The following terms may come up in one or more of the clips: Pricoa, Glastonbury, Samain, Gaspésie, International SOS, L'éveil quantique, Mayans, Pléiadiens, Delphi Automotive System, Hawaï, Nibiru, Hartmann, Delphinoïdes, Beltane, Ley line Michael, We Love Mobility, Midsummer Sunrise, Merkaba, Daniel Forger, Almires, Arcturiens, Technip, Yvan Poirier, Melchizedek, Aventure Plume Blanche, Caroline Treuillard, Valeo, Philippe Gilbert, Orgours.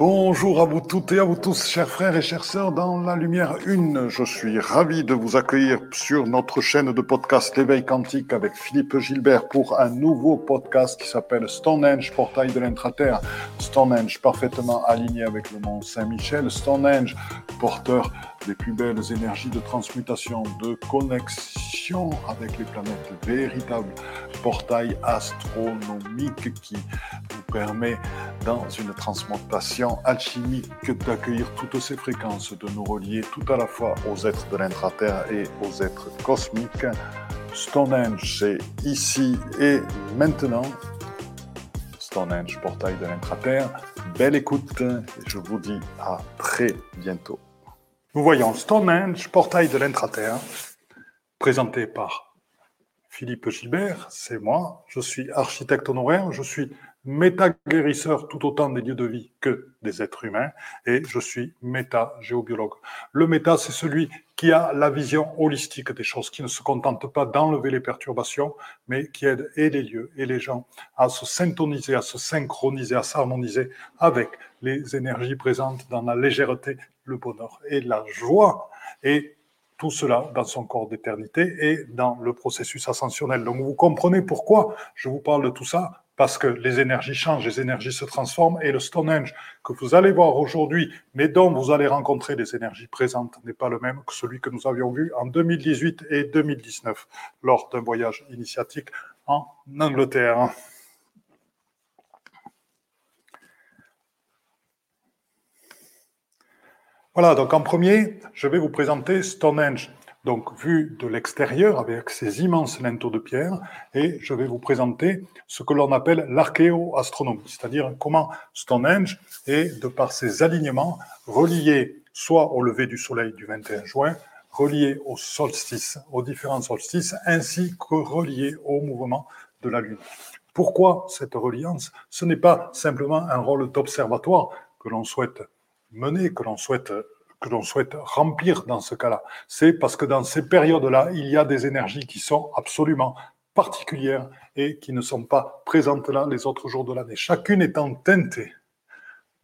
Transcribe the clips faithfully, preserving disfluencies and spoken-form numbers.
Bonjour à vous toutes et à vous tous, chers frères et chères sœurs dans la lumière une. Je suis ravi de vous accueillir sur notre chaîne de podcast L'éveil quantique avec Philippe Gilbert pour un nouveau podcast qui s'appelle Stonehenge, Portail de l'Intraterre. Stonehenge, parfaitement aligné avec le Mont Saint-Michel. Stonehenge, porteur des plus belles énergies de transmutation, de connexion avec les planètes. Véritable portail astronomique qui nous permet, dans une transmutation alchimique, d'accueillir toutes ces fréquences, de nous relier tout à la fois aux êtres de l'intraterre et aux êtres cosmiques. Stonehenge, c'est ici et maintenant. Stonehenge, portail de l'intraterre. Belle écoute et je vous dis à très bientôt. Nous voyons Stonehenge, portail de l'intraterre, présenté par Philippe Gilbert, c'est moi. Je suis architecte honoraire, je suis méta-guérisseur tout autant des lieux de vie que des êtres humains, et je suis méta-géobiologue. Le méta, c'est celui qui a la vision holistique des choses, qui ne se contente pas d'enlever les perturbations, mais qui aide et les lieux et les gens à se syntoniser, à se synchroniser, à s'harmoniser avec les énergies présentes dans la légèreté, le bonheur et la joie, et tout cela dans son corps d'éternité et dans le processus ascensionnel. Donc vous comprenez pourquoi je vous parle de tout ça, parce que les énergies changent, les énergies se transforment, et le Stonehenge que vous allez voir aujourd'hui, mais dont vous allez rencontrer les énergies présentes, n'est pas le même que celui que nous avions vu en deux mille dix-huit et deux mille dix-neuf, lors d'un voyage initiatique en Angleterre. Voilà, donc en premier, je vais vous présenter Stonehenge. Donc, vu de l'extérieur, avec ces immenses linteaux de pierre, et je vais vous présenter ce que l'on appelle l'archéoastronomie, c'est-à-dire comment Stonehenge est, de par ses alignements, relié soit au lever du soleil du vingt et un juin, relié au solstice, aux différents solstices, ainsi que relié au mouvement de la Lune. Pourquoi cette reliance? Ce n'est pas simplement un rôle d'observatoire que l'on souhaite mener, que l'on souhaite que l'on souhaite remplir dans ce cas-là. C'est parce que dans ces périodes-là, il y a des énergies qui sont absolument particulières et qui ne sont pas présentes là les autres jours de l'année. Chacune étant teintée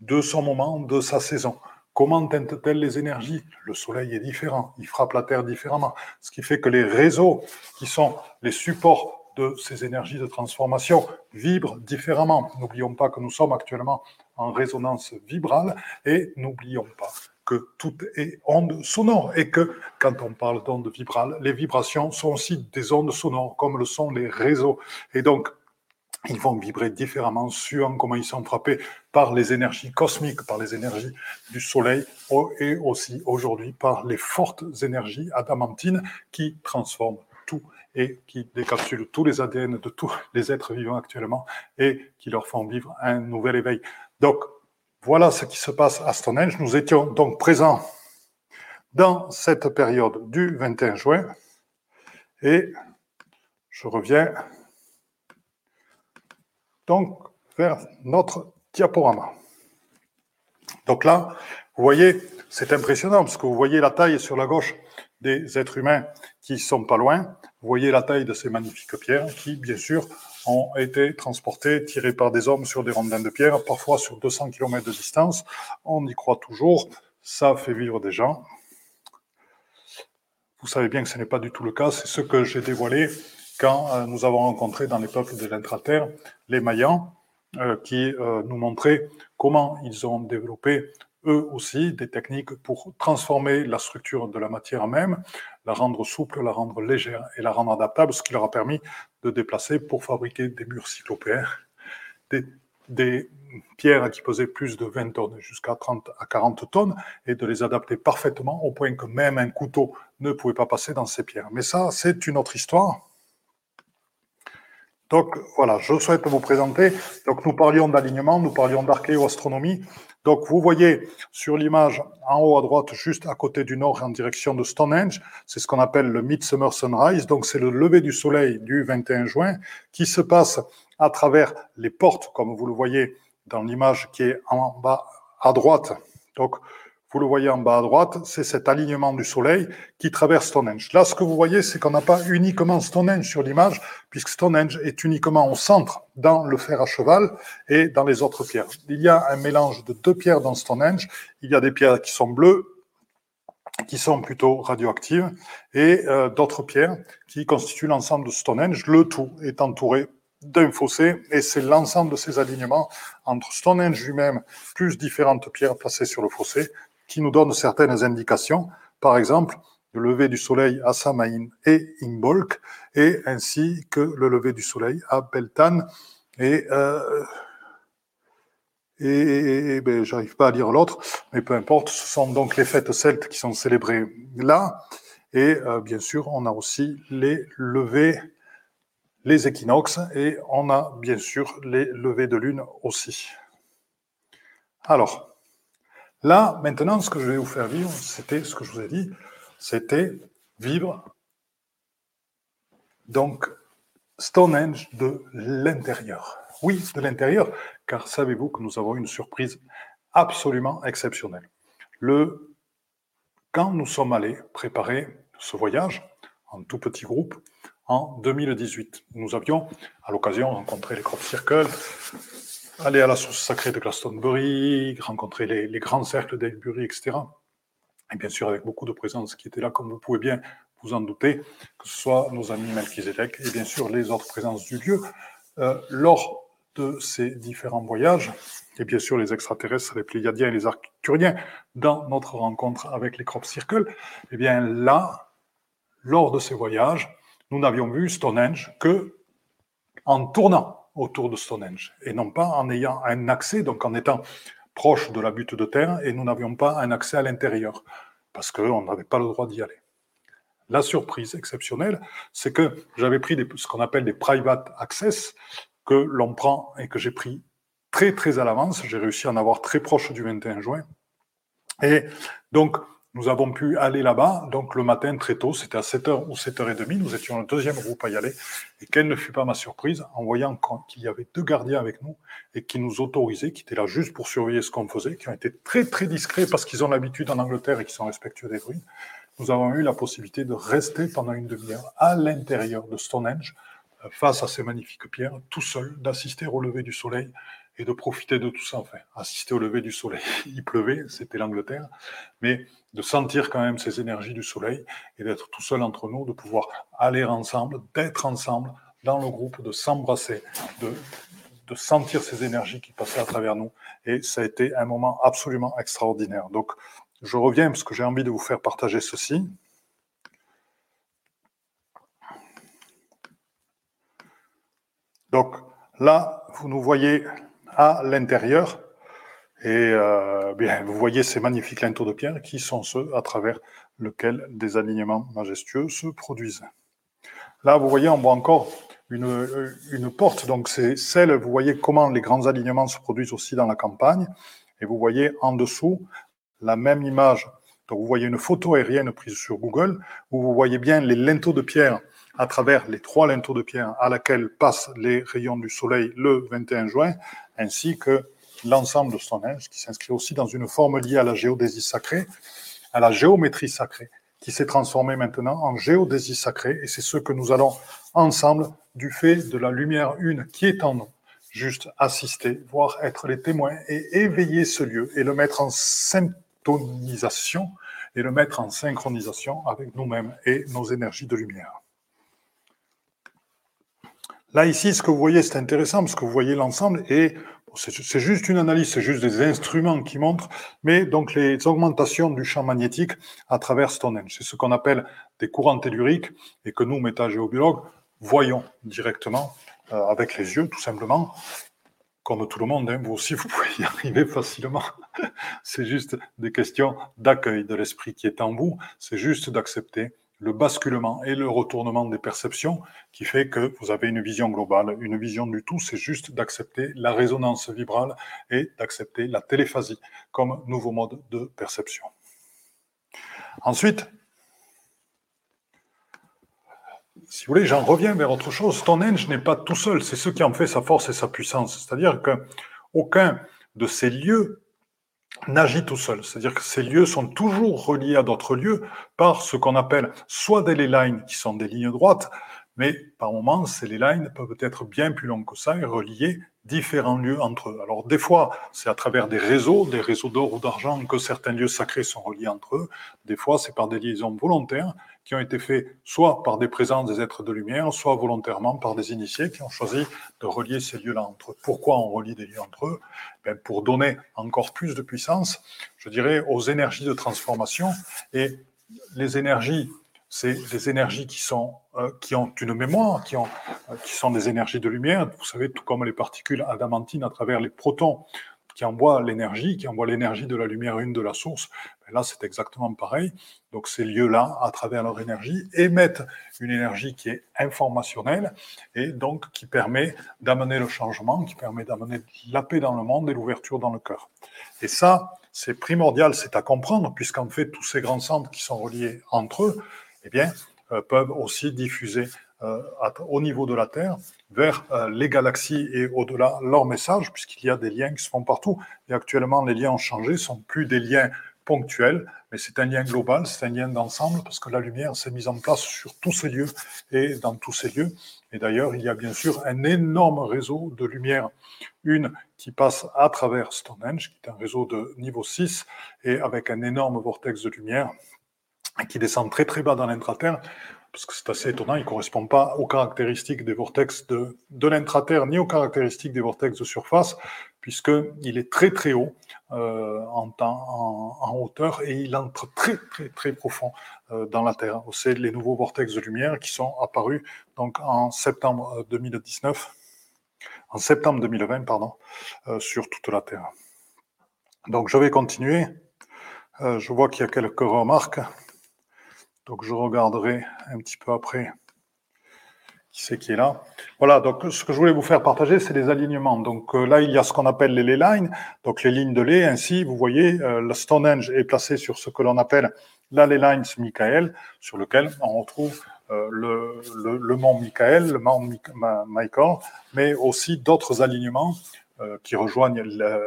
de son moment, de sa saison. Comment teinte-t-elle les énergies? Le soleil est différent, il frappe la Terre différemment. Ce qui fait que les réseaux, qui sont les supports de ces énergies de transformation, vibrent différemment. N'oublions pas que nous sommes actuellement en résonance vibrale et n'oublions pas que tout est onde sonore et que, quand on parle d'ondes vibrales, les vibrations sont aussi des ondes sonores, comme le sont les réseaux. Et donc, ils vont vibrer différemment suivant comment ils sont frappés par les énergies cosmiques, par les énergies du soleil et aussi aujourd'hui par les fortes énergies adamantines qui transforment tout et qui décapsulent tous les A D N de tous les êtres vivants actuellement et qui leur font vivre un nouvel éveil. Donc, voilà ce qui se passe à Stonehenge. Nous étions donc présents dans cette période du vingt et un juin. Et je reviens donc vers notre diaporama. Donc là, vous voyez, c'est impressionnant parce que vous voyez la taille sur la gauche des êtres humains qui sont pas loin. Vous voyez la taille de ces magnifiques pierres qui, bien sûr, ont été transportés, tirés par des hommes sur des rondins de pierre, parfois sur deux cents kilomètres de distance. On y croit toujours, ça fait vivre des gens. Vous savez bien que ce n'est pas du tout le cas, c'est ce que j'ai dévoilé quand nous avons rencontré dans les peuples de l'intraterre les Mayans, euh, qui euh, nous montraient comment ils ont développé eux aussi des techniques pour transformer la structure de la matière même, la rendre souple, la rendre légère et la rendre adaptable, ce qui leur a permis de déplacer pour fabriquer des murs cyclopéens, des, des pierres qui pesaient plus de vingt tonnes, jusqu'à trente à quarante tonnes, et de les adapter parfaitement au point que même un couteau ne pouvait pas passer dans ces pierres. Mais ça, c'est une autre histoire. Donc voilà, je souhaite vous présenter. Donc nous parlions d'alignement, nous parlions d'archéoastronomie. Donc vous voyez sur l'image en haut à droite, juste à côté du nord en direction de Stonehenge, c'est ce qu'on appelle le Midsummer Sunrise. Donc c'est le lever du soleil du vingt et un juin qui se passe à travers les portes, comme vous le voyez dans l'image qui est en bas à droite. Donc vous le voyez en bas à droite, c'est cet alignement du Soleil qui traverse Stonehenge. Là, ce que vous voyez, c'est qu'on n'a pas uniquement Stonehenge sur l'image, puisque Stonehenge est uniquement au centre dans le fer à cheval et dans les autres pierres. Il y a un mélange de deux pierres dans Stonehenge. Il y a des pierres qui sont bleues, qui sont plutôt radioactives, et euh, d'autres pierres qui constituent l'ensemble de Stonehenge. Le tout est entouré d'un fossé, et c'est l'ensemble de ces alignements entre Stonehenge lui-même plus différentes pierres placées sur le fossé qui nous donnent certaines indications, par exemple le lever du soleil à Samain et Imbolc, et ainsi que le lever du soleil à Beltane et... Euh, Et, et, et ben, j'arrive pas à lire l'autre, mais peu importe, ce sont donc les fêtes celtes qui sont célébrées là, et euh, bien sûr on a aussi les levées, les équinoxes, et on a bien sûr les levées de lune aussi. Alors, là, maintenant, ce que je vais vous faire vivre, c'était ce que je vous ai dit, c'était vivre donc Stonehenge de l'intérieur. Oui, de l'intérieur, car savez-vous que nous avons une surprise absolument exceptionnelle. Le... Quand nous sommes allés préparer ce voyage, en tout petit groupe, en deux mille dix-huit, nous avions, à l'occasion, rencontré les crop circles, allé à la source sacrée de Glastonbury, rencontré les, les grands cercles d'Ailbury, et cetera. Et bien sûr, avec beaucoup de présence qui était là, comme vous pouvez bien vous en douter, que ce soit nos amis Melchizedek et bien sûr les autres présences du lieu, euh, lors de ces différents voyages, et bien sûr les extraterrestres, les Pléiadiens et les Arcturiens, dans notre rencontre avec les crop circles, et bien là, lors de ces voyages, nous n'avions vu Stonehenge que en tournant autour de Stonehenge, et non pas en ayant un accès, donc en étant proche de la butte de terre, et nous n'avions pas un accès à l'intérieur, parce qu'on n'avait pas le droit d'y aller. La surprise exceptionnelle, c'est que j'avais pris des, ce qu'on appelle des private access, que l'on prend et que j'ai pris très très à l'avance. J'ai réussi à en avoir très proche du vingt et un juin. Et donc, nous avons pu aller là-bas. Donc, le matin, très tôt, c'était à sept heures ou sept heures trente, nous étions le deuxième groupe à y aller. Et quelle ne fut pas ma surprise en voyant qu'il y avait deux gardiens avec nous et qui nous autorisaient, qui étaient là juste pour surveiller ce qu'on faisait, qui ont été très très discrets parce qu'ils ont l'habitude en Angleterre et qu'ils sont respectueux des druides. Nous avons eu la possibilité de rester pendant une demi-heure à l'intérieur de Stonehenge, face à ces magnifiques pierres, tout seul, d'assister au lever du soleil et de profiter de tout ça, enfin, assister au lever du soleil. Il pleuvait, c'était l'Angleterre, mais de sentir quand même ces énergies du soleil et d'être tout seul entre nous, de pouvoir aller ensemble, d'être ensemble dans le groupe, de s'embrasser, de, de sentir ces énergies qui passaient à travers nous. Et ça a été un moment absolument extraordinaire. Donc, je reviens parce que j'ai envie de vous faire partager ceci. Donc là, vous nous voyez à l'intérieur et euh, bien, vous voyez ces magnifiques linteaux de pierre qui sont ceux à travers lesquels des alignements majestueux se produisent. Là, vous voyez, on voit encore une, une porte. Donc c'est celle, vous voyez comment les grands alignements se produisent aussi dans la campagne. Et vous voyez en dessous la même image. Donc vous voyez une photo aérienne prise sur Google où vous voyez bien les linteaux de pierre à travers les trois linteaux de pierre à laquelle passent les rayons du soleil le vingt et un juin, ainsi que l'ensemble de Stonehenge, qui s'inscrit aussi dans une forme liée à la géodésie sacrée, à la géométrie sacrée, qui s'est transformée maintenant en géodésie sacrée, et c'est ce que nous allons ensemble, du fait de la lumière une qui est en nous, juste assister, voire être les témoins, et éveiller ce lieu, et le mettre en syntonisation, et le mettre en synchronisation avec nous-mêmes et nos énergies de lumière. Là, ici, ce que vous voyez, c'est intéressant, parce que vous voyez l'ensemble, et c'est juste une analyse, c'est juste des instruments qui montrent, mais donc les augmentations du champ magnétique à travers Stonehenge. C'est ce qu'on appelle des courants telluriques, et que nous, métagéobiologues, voyons directement euh, avec les yeux, tout simplement, comme tout le monde, hein, vous aussi, vous pouvez y arriver facilement. C'est juste des questions d'accueil de l'esprit qui est en vous, c'est juste d'accepter le basculement et le retournement des perceptions qui fait que vous avez une vision globale, une vision du tout, c'est juste d'accepter la résonance vibrale et d'accepter la téléphasie comme nouveau mode de perception. Ensuite, si vous voulez, j'en reviens vers autre chose. Stonehenge n'est pas tout seul, c'est ce qui en fait sa force et sa puissance. C'est-à-dire qu'aucun de ces lieux n'agit tout seul. C'est-à-dire que ces lieux sont toujours reliés à d'autres lieux par ce qu'on appelle soit des ley lines, qui sont des lignes droites, mais par moments, ces ley lines peuvent être bien plus longues que ça et relier différents lieux entre eux. Alors des fois, c'est à travers des réseaux, des réseaux d'or ou d'argent que certains lieux sacrés sont reliés entre eux. Des fois, c'est par des liaisons volontaires qui ont été faites soit par des présences des êtres de lumière, soit volontairement par des initiés qui ont choisi de relier ces lieux-là entre eux. Pourquoi on relie des lieux entre eux ? Ben pour donner encore plus de puissance, je dirais, aux énergies de transformation. Et les énergies, c'est des énergies qui, sont, euh, qui ont une mémoire, qui, ont, euh, qui sont des énergies de lumière, vous savez, tout comme les particules adamantines à travers les protons qui envoient l'énergie, qui envoient l'énergie de la lumière une de la source. Ben là, c'est exactement pareil. Donc, ces lieux-là, à travers leur énergie, émettent une énergie qui est informationnelle et donc qui permet d'amener le changement, qui permet d'amener la paix dans le monde et l'ouverture dans le cœur. Et ça, c'est primordial, c'est à comprendre, puisqu'en fait, tous ces grands centres qui sont reliés entre eux, eh bien, euh, peuvent aussi diffuser euh, à, au niveau de la Terre, vers euh, les galaxies et au-delà, leur message, puisqu'il y a des liens qui se font partout. Et actuellement, les liens ont changé, ne sont plus des liens ponctuels, mais c'est un lien global, c'est un lien d'ensemble, parce que la lumière s'est mise en place sur tous ces lieux et dans tous ces lieux. Et d'ailleurs, il y a bien sûr un énorme réseau de lumière, une qui passe à travers Stonehenge, qui est un réseau de niveau six, et avec un énorme vortex de lumière, qui descend très très bas dans l'intraterre, parce que c'est assez étonnant, il ne correspond pas aux caractéristiques des vortex de, de l'intraterre, ni aux caractéristiques des vortex de surface, puisqu'il est très très haut euh, en, en, en hauteur, et il entre très très très profond euh, dans la Terre. C'est les nouveaux vortex de lumière qui sont apparus donc, en septembre deux mille dix-neuf, en septembre deux mille vingt, pardon, euh, sur toute la Terre. Donc je vais continuer, euh, je vois qu'il y a quelques remarques. Donc, je regarderai un petit peu après qui c'est qui est là. Voilà, donc ce que je voulais vous faire partager, c'est les alignements. Donc euh, là, il y a ce qu'on appelle les ley lines, donc les lignes de lait. Ainsi, vous voyez, euh, le Stonehenge est placé sur ce que l'on appelle la ley line Michael, sur lequel on retrouve euh, le, le, le mont Michael, le mont Mi- Ma- Michael, mais aussi d'autres alignements euh, qui rejoignent la,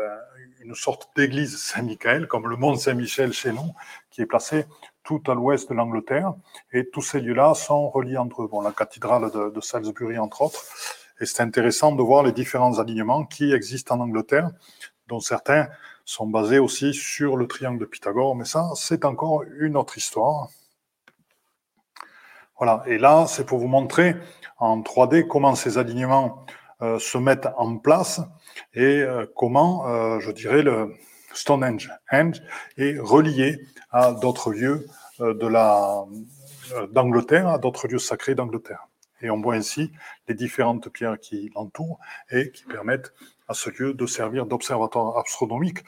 une sorte d'église Saint-Michael, comme le mont Saint-Michel chez nous, qui est placé tout à l'ouest de l'Angleterre, et tous ces lieux-là sont reliés entre eux. Bon, la cathédrale de, de Salisbury, entre autres, et c'est intéressant de voir les différents alignements qui existent en Angleterre, dont certains sont basés aussi sur le triangle de Pythagore, mais ça, c'est encore une autre histoire. Voilà, et là, c'est pour vous montrer en trois D comment ces alignements euh, se mettent en place, et euh, comment, euh, je dirais, le Stonehenge est relié à d'autres lieux de la, d'Angleterre, à d'autres lieux sacrés d'Angleterre. Et on voit ainsi les différentes pierres qui l'entourent et qui permettent à ce lieu de servir d'observatoire astronomique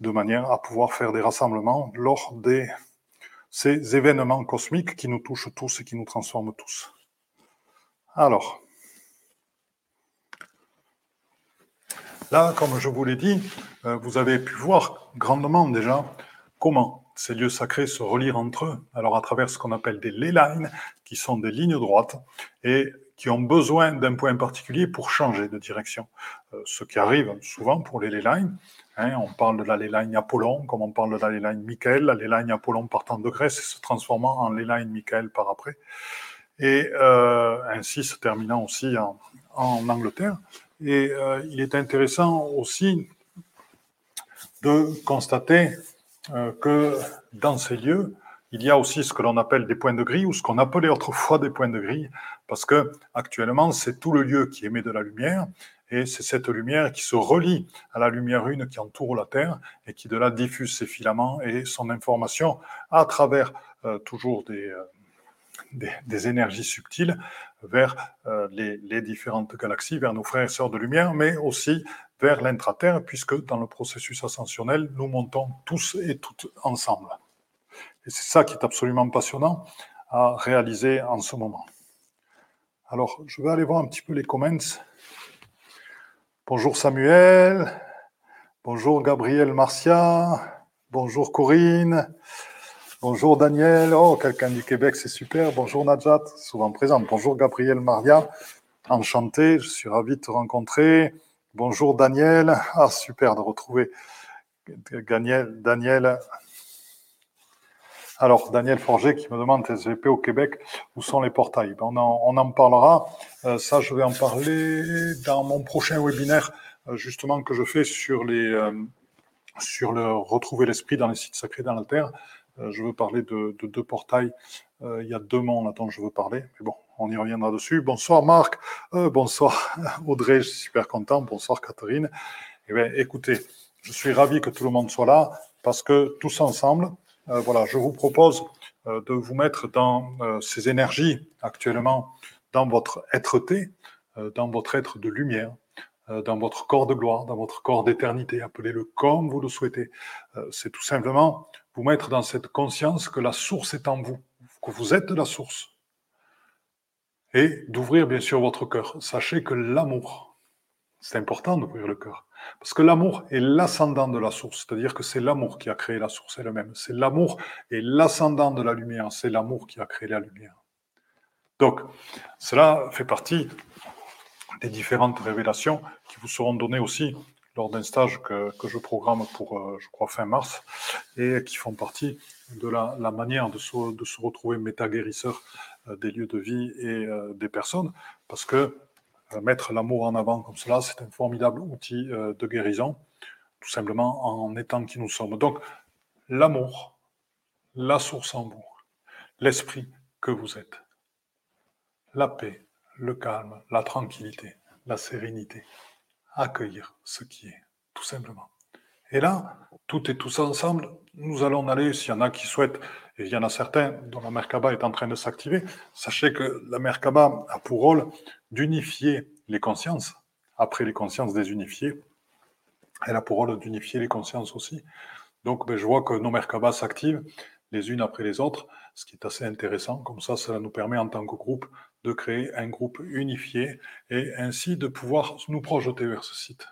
de manière à pouvoir faire des rassemblements lors de ces événements cosmiques qui nous touchent tous et qui nous transforment tous. Alors, là, comme je vous l'ai dit, vous avez pu voir grandement déjà comment ces lieux sacrés se relient entre eux, alors à travers ce qu'on appelle des ley lines, qui sont des lignes droites, et qui ont besoin d'un point particulier pour changer de direction. Euh, ce qui arrive souvent pour les ley lines, hein, on parle de la ley line Apollon, comme on parle de la ley line Michael, la ley line Apollon partant de Grèce et se transformant en ley line Michael par après, et euh, ainsi se terminant aussi en, en Angleterre. Et euh, il est intéressant aussi de constater euh, que dans ces lieux, il y a aussi ce que l'on appelle des points de grille, ou ce qu'on appelait autrefois des points de grille, parce que actuellement c'est tout le lieu qui émet de la lumière, et c'est cette lumière qui se relie à la lumière une qui entoure la Terre, et qui de là diffuse ses filaments et son information à travers euh, toujours des... Euh, Des, des énergies subtiles vers euh, les, les différentes galaxies, vers nos frères et sœurs de lumière, mais aussi vers l'intraterre, puisque dans le processus ascensionnel, nous montons tous et toutes ensemble. Et c'est ça qui est absolument passionnant à réaliser en ce moment. Alors, je vais aller voir un petit peu les comments. Bonjour Samuel, bonjour Gabriel Marcia, bonjour Corinne, bonjour Daniel, oh quelqu'un du Québec, c'est super. Bonjour Najat, souvent présent. Bonjour Gabriel Maria, enchanté, je suis ravi de te rencontrer. Bonjour Daniel, ah super de retrouver Daniel. Alors, Daniel Forger qui me demande, S V P au Québec, où sont les portails? On en, on en parlera. Euh, ça, je vais en parler dans mon prochain webinaire, euh, justement, que je fais sur, les, euh, sur le retrouver l'esprit dans les sites sacrés dans la Terre. Euh, je veux parler de deux de portails. Euh, il y a deux mondes là dont je veux parler. Mais bon, on y reviendra dessus. Bonsoir Marc. Euh, bonsoir Audrey, je suis super content. Bonsoir Catherine. Eh bien, écoutez, je suis ravi que tout le monde soit là parce que tous ensemble, Euh, voilà, je vous propose euh, de vous mettre dans euh, ces énergies actuellement, dans votre être-té, euh, dans votre être de lumière, euh, dans votre corps de gloire, dans votre corps d'éternité, appelez-le comme vous le souhaitez. Euh, c'est tout simplement vous mettre dans cette conscience que la source est en vous, que vous êtes la source. Et d'ouvrir bien sûr votre cœur. Sachez que l'amour, c'est important d'ouvrir le cœur. Parce que l'amour est l'ascendant de la source, c'est-à-dire que c'est l'amour qui a créé la source elle-même. C'est l'amour et l'ascendant de la lumière, c'est l'amour qui a créé la lumière. Donc, cela fait partie des différentes révélations qui vous seront données aussi lors d'un stage que, que je programme pour, euh, je crois, fin mars, et qui font partie de la, la manière de se, de se retrouver méta-guérisseur euh, des lieux de vie et euh, des personnes, parce que mettre l'amour en avant comme cela, c'est un formidable outil de guérison, tout simplement en étant qui nous sommes. Donc, l'amour, la source en vous, l'esprit que vous êtes, la paix, le calme, la tranquillité, la sérénité, accueillir ce qui est, tout simplement. Et là, tout et tous ensemble, nous allons aller, s'il y en a qui souhaitent, et il y en a certains dont la Merkaba est en train de s'activer, sachez que la Merkaba a pour rôle d'unifier les consciences, après les consciences désunifiées, elle a pour rôle d'unifier les consciences aussi. Donc ben, je vois que nos Merkabas s'activent les unes après les autres, ce qui est assez intéressant, comme ça, cela nous permet en tant que groupe de créer un groupe unifié et ainsi de pouvoir nous projeter vers ce site.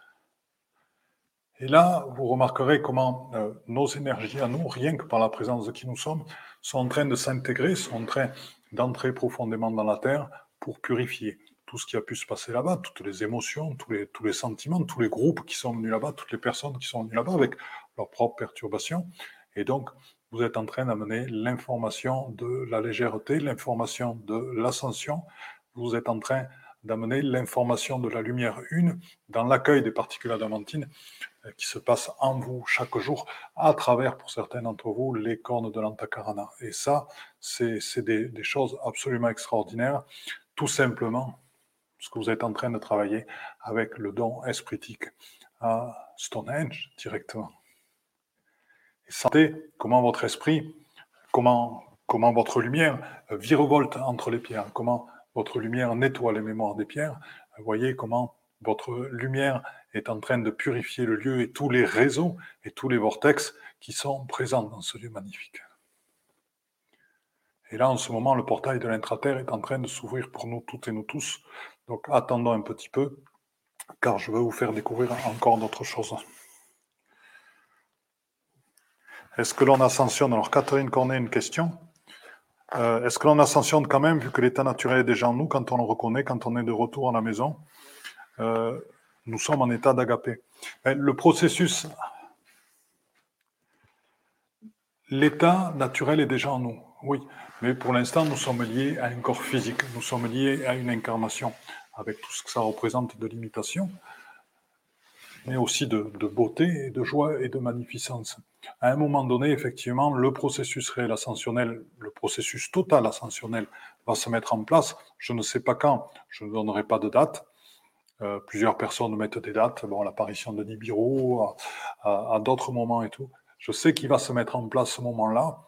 Et là, vous remarquerez comment euh, nos énergies à nous, rien que par la présence de qui nous sommes, sont en train de s'intégrer, sont en train d'entrer profondément dans la Terre pour purifier tout ce qui a pu se passer là-bas, toutes les émotions, tous les, tous les sentiments, tous les groupes qui sont venus là-bas, toutes les personnes qui sont venues là-bas avec leurs propres perturbations. Et donc, vous êtes en train d'amener l'information de la légèreté, l'information de l'ascension. Vous êtes en train d'amener l'information de la lumière une dans l'accueil des particules adamantines qui se passe en vous chaque jour, à travers, pour certains d'entre vous, les cornes de l'Antakarana. Et ça, c'est, c'est des, des choses absolument extraordinaires, tout simplement, parce que vous êtes en train de travailler avec le don espritique à Stonehenge, directement. Et sentez comment votre esprit, comment, comment votre lumière virevolte entre les pierres, comment votre lumière nettoie les mémoires des pierres, voyez comment votre lumière est en train de purifier le lieu et tous les réseaux et tous les vortex qui sont présents dans ce lieu magnifique. Et là, en ce moment, le portail de l'intraterre est en train de s'ouvrir pour nous toutes et nous tous. Donc, attendons un petit peu, car je veux vous faire découvrir encore d'autres choses. Est-ce que l'on ascensionne ? Alors, Catherine Cornet, une question. Euh, est-ce que l'on ascensionne quand même, vu que l'état naturel est déjà en nous, quand on le reconnaît, quand on est de retour à la maison ? Euh, nous sommes en état d'agapé. Le processus, l'état naturel est déjà en nous, oui, mais pour l'instant, nous sommes liés à un corps physique, nous sommes liés à une incarnation, avec tout ce que ça représente de limitation, mais aussi de, de beauté, de joie et de magnificence. À un moment donné, effectivement, le processus réel ascensionnel, le processus total ascensionnel va se mettre en place, je ne sais pas quand, je ne donnerai pas de date. Euh, plusieurs personnes mettent des dates, bon, l'apparition de Nibiru, à, à, à d'autres moments et tout. Je sais qu'il va se mettre en place ce moment-là,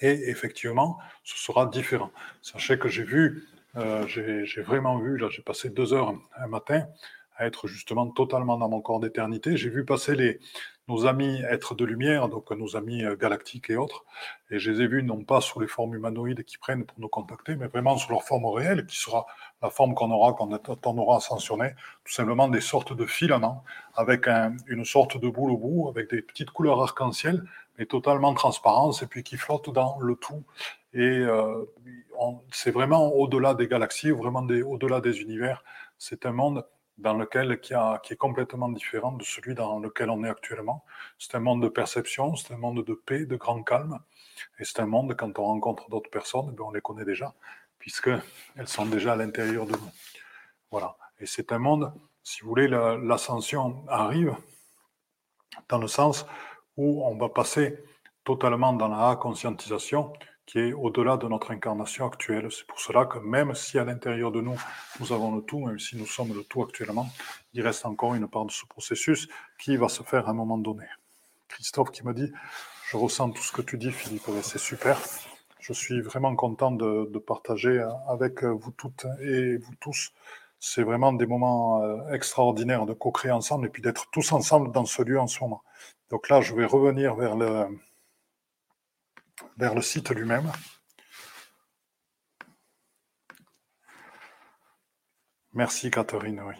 et effectivement, ce sera différent. Sachez que j'ai vu, euh, j'ai, j'ai vraiment vu, là j'ai passé deux heures un matin à être justement totalement dans mon corps d'éternité. J'ai vu passer les, nos amis êtres de lumière, donc nos amis galactiques et autres, et je les ai vus non pas sous les formes humanoïdes qu'ils prennent pour nous contacter, mais vraiment sous leur forme réelle, qui sera la forme qu'on aura quand on aura ascensionné, tout simplement des sortes de filaments, avec un, une sorte de boule au bout, avec des petites couleurs arc-en-ciel, mais totalement transparentes, et puis qui flottent dans le tout. Et euh, on, c'est vraiment au-delà des galaxies, vraiment des, au-delà des univers, c'est un monde dans lequel qui, a, qui est complètement différent de celui dans lequel on est actuellement. C'est un monde de perception, c'est un monde de paix, de grand calme. Et c'est un monde, quand on rencontre d'autres personnes, ben on les connaît déjà, puisqu'elles sont déjà à l'intérieur de nous. Voilà. Et c'est un monde, si vous voulez, la, l'ascension arrive dans le sens où on va passer totalement dans la conscientisation qui est au-delà de notre incarnation actuelle. C'est pour cela que même si à l'intérieur de nous, nous avons le tout, même si nous sommes le tout actuellement, il reste encore une part de ce processus qui va se faire à un moment donné. Christophe qui me dit, je ressens tout ce que tu dis, Philippe, c'est super. Je suis vraiment content de, de partager avec vous toutes et vous tous. C'est vraiment des moments extraordinaires de co-créer ensemble et puis d'être tous ensemble dans ce lieu en ce moment. Donc là, je vais revenir vers le... vers le site lui-même. Merci Catherine, oui.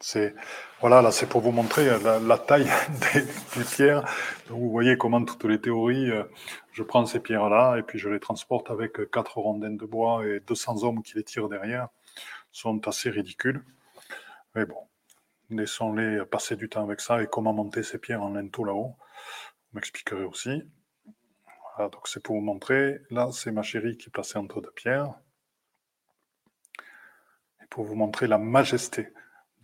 C'est, voilà, là c'est pour vous montrer la, la taille des, des pierres. Donc, vous voyez comment toutes les théories, euh, je prends ces pierres-là et puis je les transporte avec quatre rondelles de bois et deux cents hommes qui les tirent derrière, sont assez ridicules. Mais bon, laissons-les passer du temps avec ça et comment monter ces pierres en linteau là-haut. Vous m'expliquerez aussi. Voilà, donc c'est pour vous montrer, là c'est ma chérie qui est placée entre deux pierres, et pour vous montrer la majesté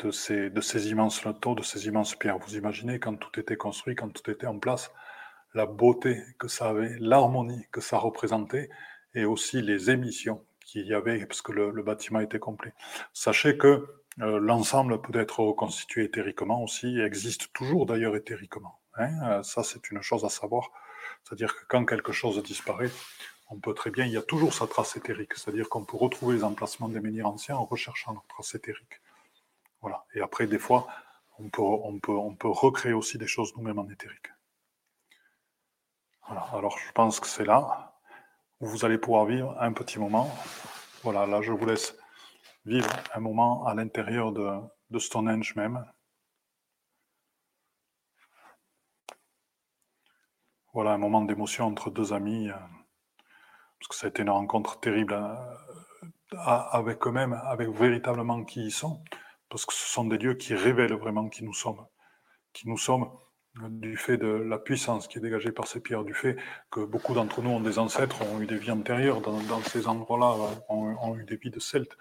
de ces, de ces immenses linteaux, de ces immenses pierres. Vous imaginez quand tout était construit, quand tout était en place, la beauté que ça avait, l'harmonie que ça représentait, et aussi les émissions qu'il y avait, parce que le, le bâtiment était complet. Sachez que euh, l'ensemble peut être reconstitué éthériquement aussi, et existe toujours d'ailleurs éthériquement. Hein euh, ça c'est une chose à savoir. C'est-à-dire que quand quelque chose disparaît, on peut très bien, il y a toujours sa trace éthérique. C'est-à-dire qu'on peut retrouver les emplacements des menhirs anciens en recherchant leur trace éthérique. Voilà. Et après, des fois, on peut, on peut, on peut recréer aussi des choses nous-mêmes en éthérique. Voilà. Alors, je pense que c'est là où vous allez pouvoir vivre un petit moment. Voilà. Là, je vous laisse vivre un moment à l'intérieur de, de Stonehenge même. Voilà, un moment d'émotion entre deux amis, euh, parce que ça a été une rencontre terrible euh, avec eux-mêmes, avec véritablement qui ils sont, parce que ce sont des lieux qui révèlent vraiment qui nous sommes. Qui nous sommes euh, du fait de la puissance qui est dégagée par ces pierres, du fait que beaucoup d'entre nous ont des ancêtres, ont eu des vies antérieures dans, dans ces endroits-là, ont, ont eu des vies de Celtes,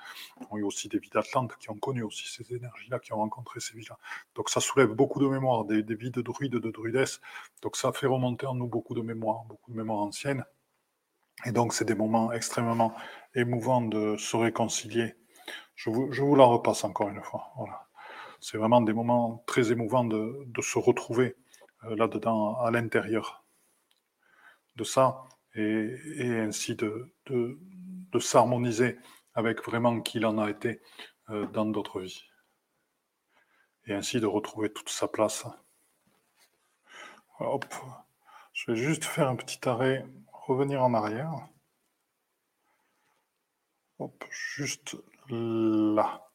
ont eu aussi des vies d'Atlantes, qui ont connu aussi ces énergies-là, qui ont rencontré ces vies-là. Donc ça soulève beaucoup de mémoires, des, des vies de druides, de druidesses. Donc ça fait remonter en nous beaucoup de mémoires, beaucoup de mémoires anciennes. Et donc c'est des moments extrêmement émouvants de se réconcilier. Je vous, je vous la repasse encore une fois, voilà. C'est vraiment des moments très émouvants de, de se retrouver euh, là-dedans, à l'intérieur de ça, et, et ainsi de, de, de s'harmoniser avec vraiment qui il en a été euh, dans d'autres vies. Et ainsi de retrouver toute sa place. Hop, je vais juste faire un petit arrêt, revenir en arrière. Hop, juste là.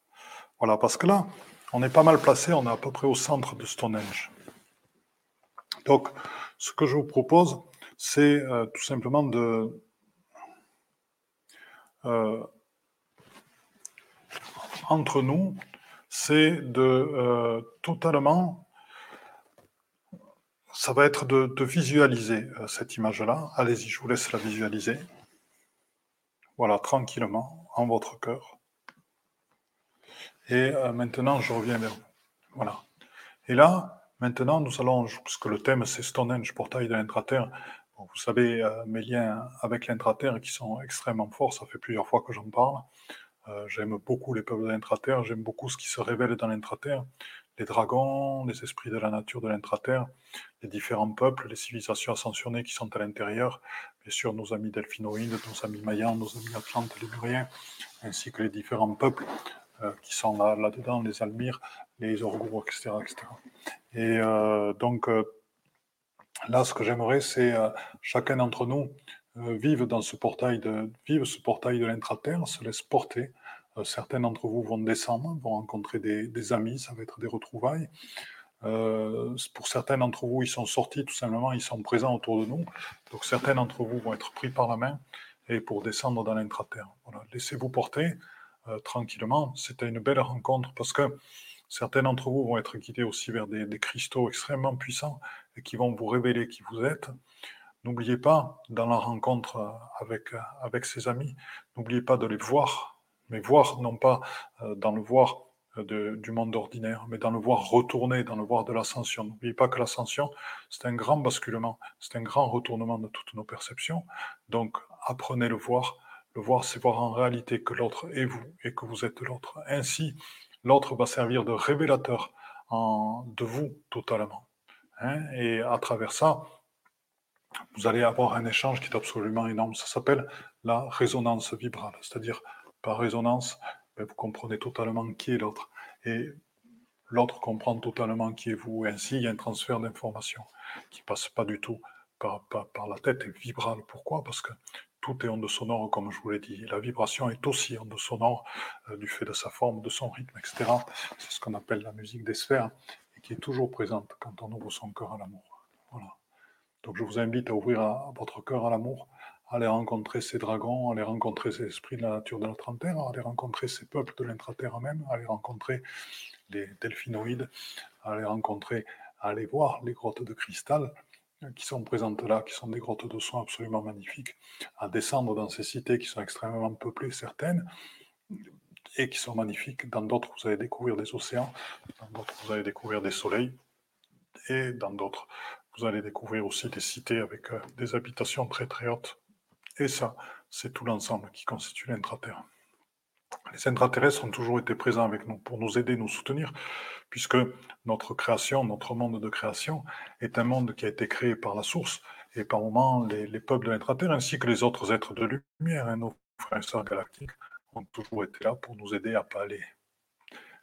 Voilà, parce que là, on est pas mal placé, on est à peu près au centre de Stonehenge. Donc, ce que je vous propose, c'est euh, tout simplement de... Euh, entre nous, c'est de euh, totalement... Ça va être de, de visualiser euh, cette image-là. Allez-y, je vous laisse la visualiser. Voilà, tranquillement, en votre cœur. Et maintenant, je reviens vers vous. Voilà. Et là, maintenant, nous allons, puisque le thème, c'est Stonehenge, portail de l'Intraterre. Bon, vous savez, euh, mes liens avec l'Intraterre qui sont extrêmement forts, ça fait plusieurs fois que j'en parle. Euh, j'aime beaucoup les peuples de l'Intraterre, j'aime beaucoup ce qui se révèle dans l'Intraterre. Les dragons, les esprits de la nature de l'Intraterre, les différents peuples, les civilisations ascensionnées qui sont à l'intérieur, bien sûr nos amis delphinoïdes, nos amis mayans, nos amis atlantes, les Libériens, ainsi que les différents peuples Euh, qui sont là, là-dedans, les Almires, les Orgours, et cetera et cetera. Et euh, donc, euh, là, ce que j'aimerais, c'est euh, chacun d'entre nous euh, vive dans ce portail de, vive ce portail de l'intraterre, se laisse porter. Euh, certains d'entre vous vont descendre, vont rencontrer des, des amis, ça va être des retrouvailles. Euh, pour certains d'entre vous, ils sont sortis, tout simplement, ils sont présents autour de nous. Donc, certains d'entre vous vont être pris par la main et pour descendre dans l'intraterre. Voilà, laissez-vous porter. Euh, tranquillement, c'était une belle rencontre parce que Certains d'entre vous vont être guidés aussi vers des, des cristaux extrêmement puissants et qui vont vous révéler qui vous êtes. N'oubliez pas, dans la rencontre avec, avec ses amis, n'oubliez pas de les voir, mais voir non pas dans le voir de, du monde ordinaire, mais dans le voir retourner, dans le voir de l'ascension. N'oubliez pas que l'ascension, c'est un grand basculement, c'est un grand retournement de toutes nos perceptions. Donc, apprenez le voir. Le voir, c'est voir en réalité que l'autre est vous et que vous êtes l'autre. Ainsi, l'autre va servir de révélateur en, de vous totalement. Hein, et à travers ça, vous allez avoir un échange qui est absolument énorme. Ça s'appelle la résonance vibrale. C'est-à-dire, par résonance, ben, vous comprenez totalement qui est l'autre. Et l'autre comprend totalement qui est vous. Et ainsi, il y a un transfert d'informations qui ne passe pas du tout par, par, par la tête et vibrale. Pourquoi ? Parce que tout est onde sonore, comme je vous l'ai dit. La vibration est aussi onde sonore euh, du fait de sa forme, de son rythme, et cetera. C'est ce qu'on appelle la musique des sphères et qui est toujours présente quand on ouvre son cœur à l'amour. Voilà. Donc je vous invite à ouvrir à, à votre cœur à l'amour, à aller rencontrer ces dragons, à aller rencontrer ces esprits de la nature de l'intraterre, à aller rencontrer ces peuples de l'intraterre même, à aller rencontrer les delphinoïdes, à aller rencontrer, à aller voir les grottes de cristal qui sont présentes là, qui sont des grottes de soins absolument magnifiques, à descendre dans ces cités qui sont extrêmement peuplées, certaines, et qui sont magnifiques. Dans d'autres, vous allez découvrir des océans, dans d'autres, vous allez découvrir des soleils, et dans d'autres, vous allez découvrir aussi des cités avec euh, des habitations très très hautes. Et ça, c'est tout l'ensemble qui constitue l'intraterre. Les intraterrestres ont toujours été présents avec nous pour nous aider, nous soutenir, puisque notre création, notre monde de création, est un monde qui a été créé par la source, et par moments, les, les peuples de l'intraterre, ainsi que les autres êtres de lumière, hein, nos frères et sœurs galactiques, ont toujours été là pour nous aider à pâler,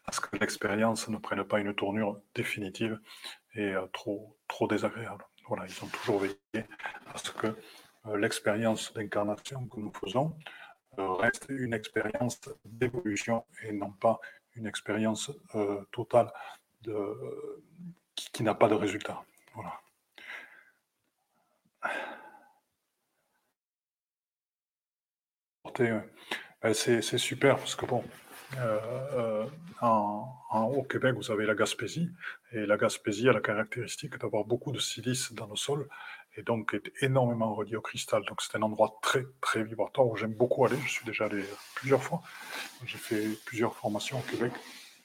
à ce que l'expérience ne prenne pas une tournure définitive et euh, trop, trop désagréable. Voilà, ils ont toujours veillé à ce que euh, l'expérience d'incarnation que nous faisons reste une expérience d'évolution et non pas une expérience euh, totale de, euh, qui, qui n'a pas de résultat. Voilà. Et, euh, c'est, c'est super parce que bon, euh, euh, en, en, au Québec, vous avez la Gaspésie et la Gaspésie a la caractéristique d'avoir beaucoup de silice dans le sol et donc est énormément relié au cristal. Donc c'est un endroit très, très vibratoire où j'aime beaucoup aller. Je suis déjà allé plusieurs fois. J'ai fait plusieurs formations au Québec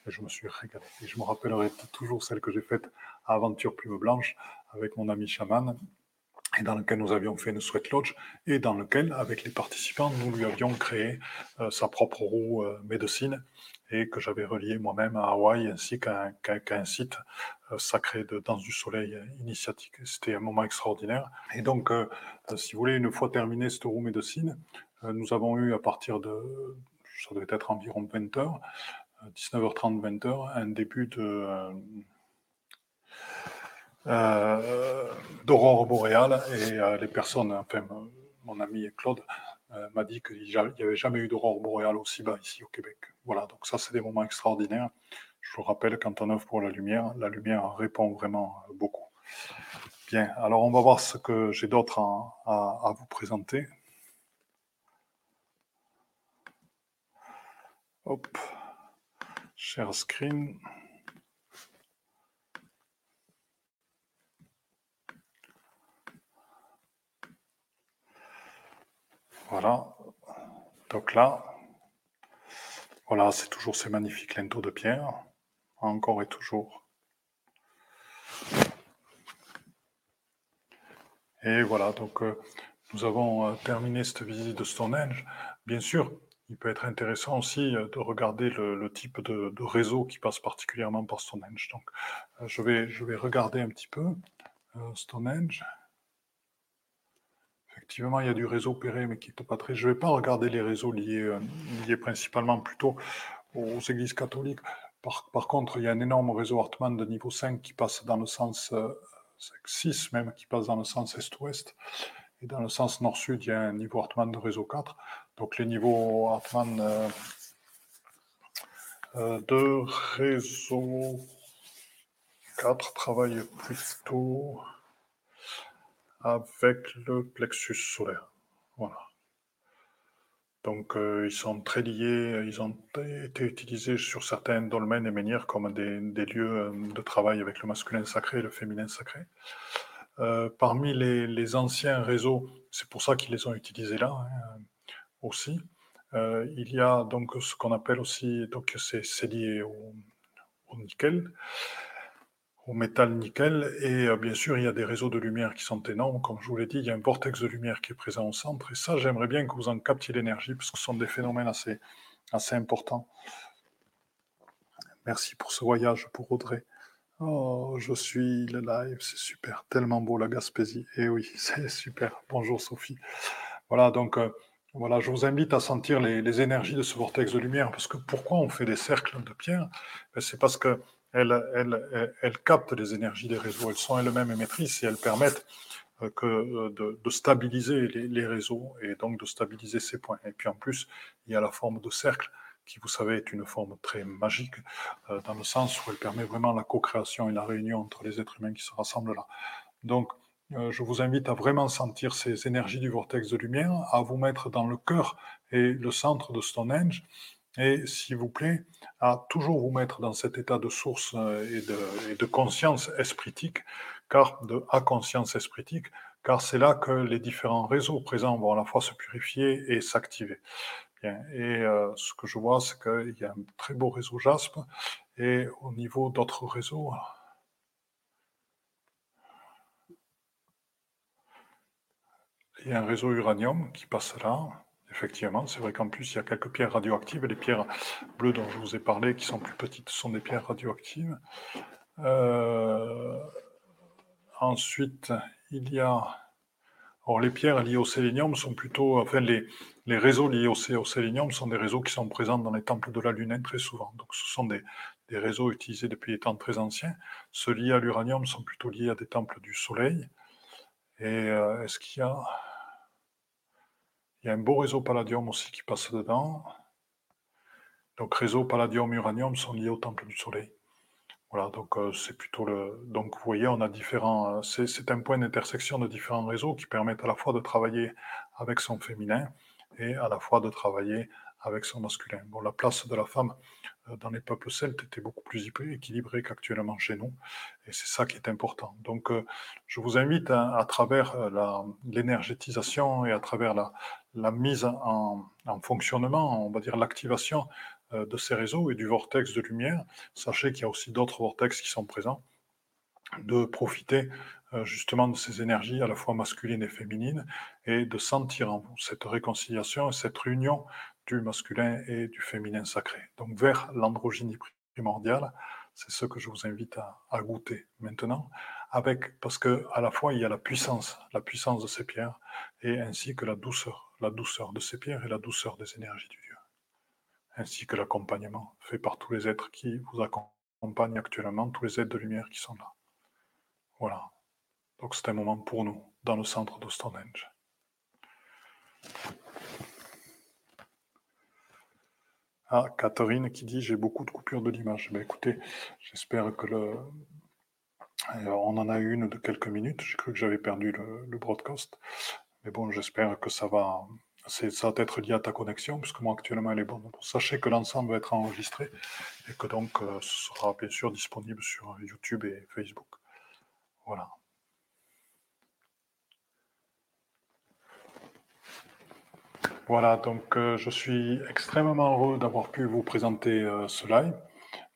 et je me suis régalé. Et je me rappellerai toujours celle que j'ai faite à Aventure Plume Blanche avec mon ami chaman et dans lequel nous avions fait une sweat lodge et dans lequel, avec les participants, nous lui avions créé euh, sa propre roue euh, médecine et que j'avais relié moi-même à Hawaï ainsi qu'à, qu'à, qu'à un site sacré de danse du soleil initiatique. C'était un moment extraordinaire. Et donc, euh, si vous voulez, une fois terminée cette roue médecine, euh, nous avons eu à partir de, ça devait être environ vingt heures, euh, dix-neuf heures trente, vingt heures, un début de, euh, euh, d'aurore boréale. Et euh, les personnes, enfin, mon ami Claude, euh, m'a dit qu'il n'y avait jamais eu d'aurore boréale aussi bas ici au Québec. Voilà, donc ça, c'est des moments extraordinaires. Je vous rappelle, quand on œuvre pour la lumière, la lumière répond vraiment beaucoup. Bien, alors on va voir ce que j'ai d'autre à, à, à vous présenter. Hop, share screen. Voilà, donc là, voilà, c'est toujours ces magnifiques linteaux de pierre, encore et toujours. Et voilà, donc euh, nous avons euh, terminé cette visite de Stonehenge. Bien sûr, il peut être intéressant aussi euh, de regarder le, le type de, de réseau qui passe particulièrement par Stonehenge. Donc euh, je vais, je vais regarder un petit peu euh, Stonehenge. Effectivement, il y a du réseau péré, mais qui n'est pas très... Je ne vais pas regarder les réseaux liés, euh, liés principalement plutôt aux églises catholiques. Par, par contre, il y a un énorme réseau Hartmann de niveau cinq qui passe dans le sens euh, six, même, qui passe dans le sens est-ouest. Et dans le sens nord-sud, il y a un niveau Hartmann de réseau quatre. Donc les niveaux Hartmann euh, euh, de réseau quatre travaillent plutôt avec le plexus solaire. Voilà. Donc, euh, ils sont très liés, ils ont été utilisés sur certains dolmens et menhirs comme des, des lieux de travail avec le masculin sacré et le féminin sacré. Euh, parmi les, les anciens réseaux, c'est pour ça qu'ils les ont utilisés là hein, aussi, euh, il y a donc ce qu'on appelle aussi, donc c'est, c'est lié au, au nickel, au métal nickel, et euh, bien sûr il y a des réseaux de lumière qui sont énormes, comme je vous l'ai dit, il y a un vortex de lumière qui est présent au centre, et ça j'aimerais bien que vous en captiez l'énergie, parce que ce sont des phénomènes assez, assez importants. Merci pour ce voyage, pour Audrey. Oh, je suis le live, c'est super, tellement beau la Gaspésie, eh oui, c'est super, bonjour Sophie. Voilà, donc, euh, voilà, je vous invite à sentir les, les énergies de ce vortex de lumière, parce que pourquoi on fait des cercles de pierre ? Ben, c'est parce que elles, elles, elles, elles captent les énergies des réseaux, elles sont elles-mêmes émettrices et elles permettent euh, que, euh, de, de stabiliser les, les réseaux, et donc de stabiliser ces points. Et puis en plus, il y a la forme de cercle, qui, vous savez, est une forme très magique, euh, dans le sens où elle permet vraiment la co-création et la réunion entre les êtres humains qui se rassemblent là. Donc, euh, je vous invite à vraiment sentir ces énergies du vortex de lumière, à vous mettre dans le cœur et le centre de Stonehenge, et, s'il vous plaît, à toujours vous mettre dans cet état de source et de, et de conscience espritique, car de à conscience espritique, car c'est là que les différents réseaux présents vont à la fois se purifier et s'activer. Bien. Et euh, ce que je vois, c'est qu'il y a un très beau réseau Jaspe, et au niveau d'autres réseaux, il y a un réseau uranium qui passe là, effectivement, c'est vrai qu'en plus il y a quelques pierres radioactives, les pierres bleues dont je vous ai parlé, qui sont plus petites, sont des pierres radioactives. Euh, ensuite, il y a... Or, les pierres liées au sélénium sont plutôt... Enfin, les, les réseaux liés au, au sélénium sont des réseaux qui sont présents dans les temples de la Lune très souvent. Donc, ce sont des, des réseaux utilisés depuis des temps très anciens. Ceux liés à l'uranium sont plutôt liés à des temples du Soleil. Et euh, est-ce qu'il y a... Il y a un beau réseau palladium aussi qui passe dedans. Donc, réseau palladium-uranium sont liés au temple du Soleil. Voilà, donc euh, c'est plutôt le. Donc vous voyez, on a différents. Euh, c'est, c'est un point d'intersection de différents réseaux qui permettent à la fois de travailler avec son féminin et à la fois de travailler avec son masculin. Bon, la place de la femme euh, dans les peuples celtes était beaucoup plus équilibrée qu'actuellement chez nous, et c'est ça qui est important. Donc euh, je vous invite à, à travers la, l'énergétisation et à travers la, la mise en, en fonctionnement, on va dire l'activation de ces réseaux et du vortex de lumière, sachez qu'il y a aussi d'autres vortex qui sont présents, de profiter justement de ces énergies à la fois masculines et féminines et de sentir en vous cette réconciliation et cette union du masculin et du féminin sacré. Donc vers l'androgynie primordiale, c'est ce que je vous invite à, à goûter maintenant, avec, parce qu'à la fois il y a la puissance, la puissance de ces pierres et ainsi que la douceur, la douceur de ces pierres et la douceur des énergies du Dieu, ainsi que l'accompagnement fait par tous les êtres qui vous accompagnent actuellement, tous les êtres de lumière qui sont là. Voilà. Donc c'est un moment pour nous, dans le centre de Stonehenge. Ah, Catherine qui dit « J'ai beaucoup de coupures de l'image ». Ben écoutez, j'espère que le... Alors, on en a eu une de quelques minutes, j'ai cru que j'avais perdu le, le broadcast, mais bon, j'espère que ça va... C'est, ça va être lié à ta connexion, puisque moi actuellement elle est bonne. Donc, sachez que l'ensemble va être enregistré et que donc euh, ce sera bien sûr disponible sur YouTube et Facebook. Voilà. Voilà, donc euh, je suis extrêmement heureux d'avoir pu vous présenter euh, ce live.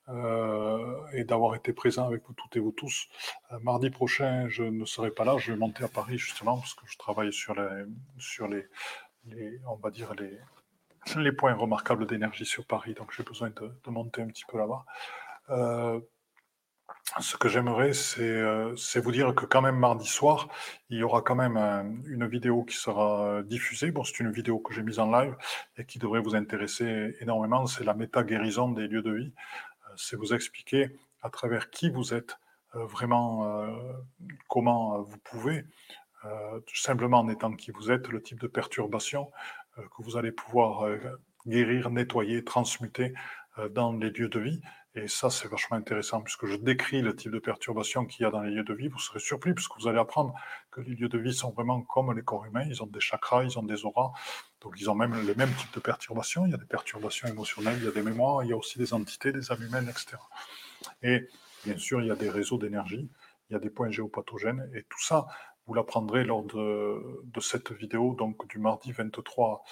Euh, et d'avoir été présent avec vous toutes et vous tous. Euh, mardi prochain, je ne serai pas là, je vais monter à Paris justement, parce que je travaille sur les... Sur les Les, on va dire les, les points remarquables d'énergie sur Paris, donc j'ai besoin de, de monter un petit peu là-bas. Euh, ce que j'aimerais, c'est, euh, c'est vous dire que quand même mardi soir, il y aura quand même un, une vidéo qui sera diffusée. Bon, c'est une vidéo que j'ai mise en live et qui devrait vous intéresser énormément, c'est la méta-guérison des lieux de vie. Euh, c'est vous expliquer à travers qui vous êtes, euh, vraiment euh, comment vous pouvez... Euh, simplement en étant qui vous êtes, le type de perturbation euh, que vous allez pouvoir euh, guérir, nettoyer, transmuter dans les lieux de vie. Et ça, c'est vachement intéressant, puisque je décris le type de perturbation qu'il y a dans les lieux de vie. Vous serez surpris, puisque vous allez apprendre que les lieux de vie sont vraiment comme les corps humains. Ils ont des chakras, ils ont des auras, donc ils ont même les mêmes types de perturbations. Il y a des perturbations émotionnelles, il y a des mémoires, il y a aussi des entités, des âmes humaines, et cetera. Et bien sûr, il y a des réseaux d'énergie, il y a des points géopathogènes, et tout ça, vous l'apprendrez lors de, de cette vidéo, donc du mardi vingt-trois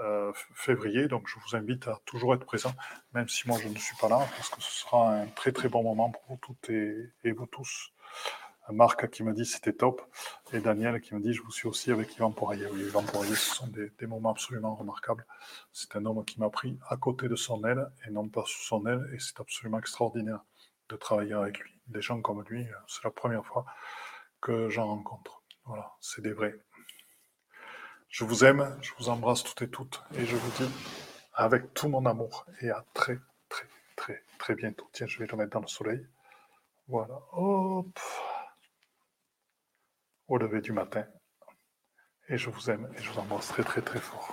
euh, février. Donc je vous invite à toujours être présent, même si moi je ne suis pas là, parce que ce sera un très très bon moment pour vous toutes et, et vous tous. Marc qui m'a dit c'était top, et Daniel qui m'a dit je vous suis aussi avec Yvan Poirier. Oui, Yvan Poirier, ce sont des, des moments absolument remarquables. C'est un homme qui m'a pris à côté de son aile, et non pas sous son aile, et c'est absolument extraordinaire de travailler avec lui. Des gens comme lui, c'est la première fois que j'en rencontre. Voilà, c'est des vrais. Je vous aime, je vous embrasse toutes et toutes, et je vous dis avec tout mon amour, et à très, très, très, très bientôt. Tiens, je vais le mettre dans le soleil. Voilà, hop, au lever du matin. Et je vous aime, et je vous embrasse très, très, très fort.